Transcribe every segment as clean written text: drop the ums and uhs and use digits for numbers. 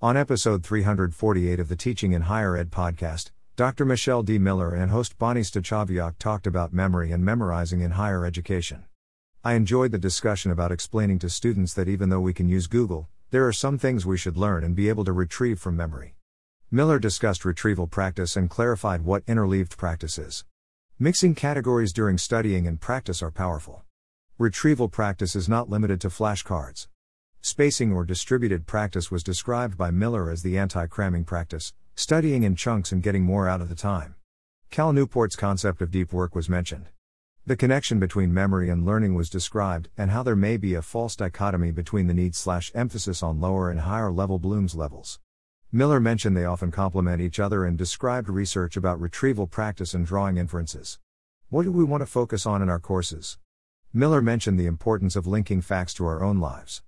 On episode 348 of the Teaching in Higher Ed podcast, Dr. Michelle D. Miller and host Bonnie Stachowiak talked about memory and memorizing in higher education. I enjoyed the discussion about explaining to students that even though we can use Google, there are some things we should learn and be able to retrieve from memory. Miller discussed retrieval practice and clarified what interleaved practice is. Mixing categories during studying and practice are powerful. Retrieval practice is not limited to flashcards. Spacing or distributed practice was described by Miller as the anti-cramming practice, studying in chunks and getting more out of the time. Cal Newport's concept of deep work was mentioned. The connection between memory and learning was described, and how there may be a false dichotomy between the need/emphasis on lower and higher level Bloom's levels. Miller mentioned they often complement each other and described research about retrieval practice and drawing inferences. What do we want to focus on in our courses? Miller mentioned the importance of linking facts to our own lives.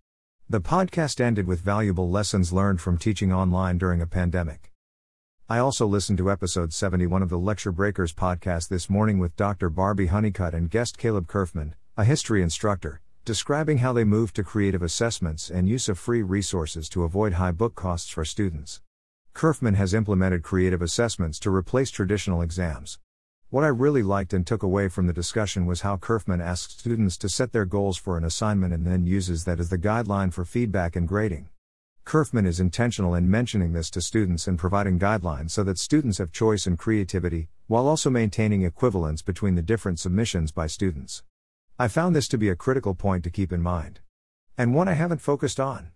The podcast ended with valuable lessons learned from teaching online during a pandemic. I also listened to episode 71 of the Lecture Breakers podcast this morning with Dr. Barbie Honeycutt and guest Caleb Kerfman, a history instructor, describing how they moved to creative assessments and use of free resources to avoid high book costs for students. Kerfman has implemented creative assessments to replace traditional exams. What I really liked and took away from the discussion was how Kerfman asks students to set their goals for an assignment and then uses that as the guideline for feedback and grading. Kerfman is intentional in mentioning this to students and providing guidelines so that students have choice and creativity, while also maintaining equivalence between the different submissions by students. I found this to be a critical point to keep in mind, and one I haven't focused on.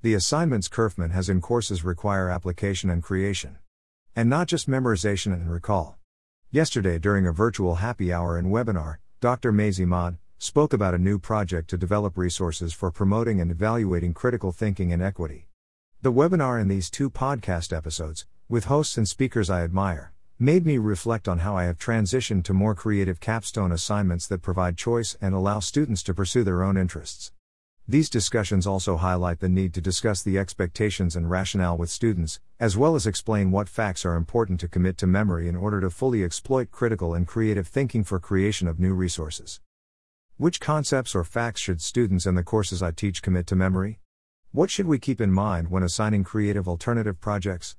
The assignments Kerfman has in courses require application and creation, and not just memorization and recall. Yesterday, during a virtual happy hour and webinar, Dr. Maisie Maud spoke about a new project to develop resources for promoting and evaluating critical thinking and equity. The webinar and these two podcast episodes, with hosts and speakers I admire, made me reflect on how I have transitioned to more creative capstone assignments that provide choice and allow students to pursue their own interests. These discussions also highlight the need to discuss the expectations and rationale with students, as well as explain what facts are important to commit to memory in order to fully exploit critical and creative thinking for creation of new resources. Which concepts or facts should students in the courses I teach commit to memory? What should we keep in mind when assigning creative alternative projects?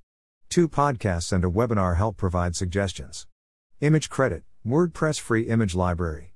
Two podcasts and a webinar help provide suggestions. Image credit, WordPress free image library.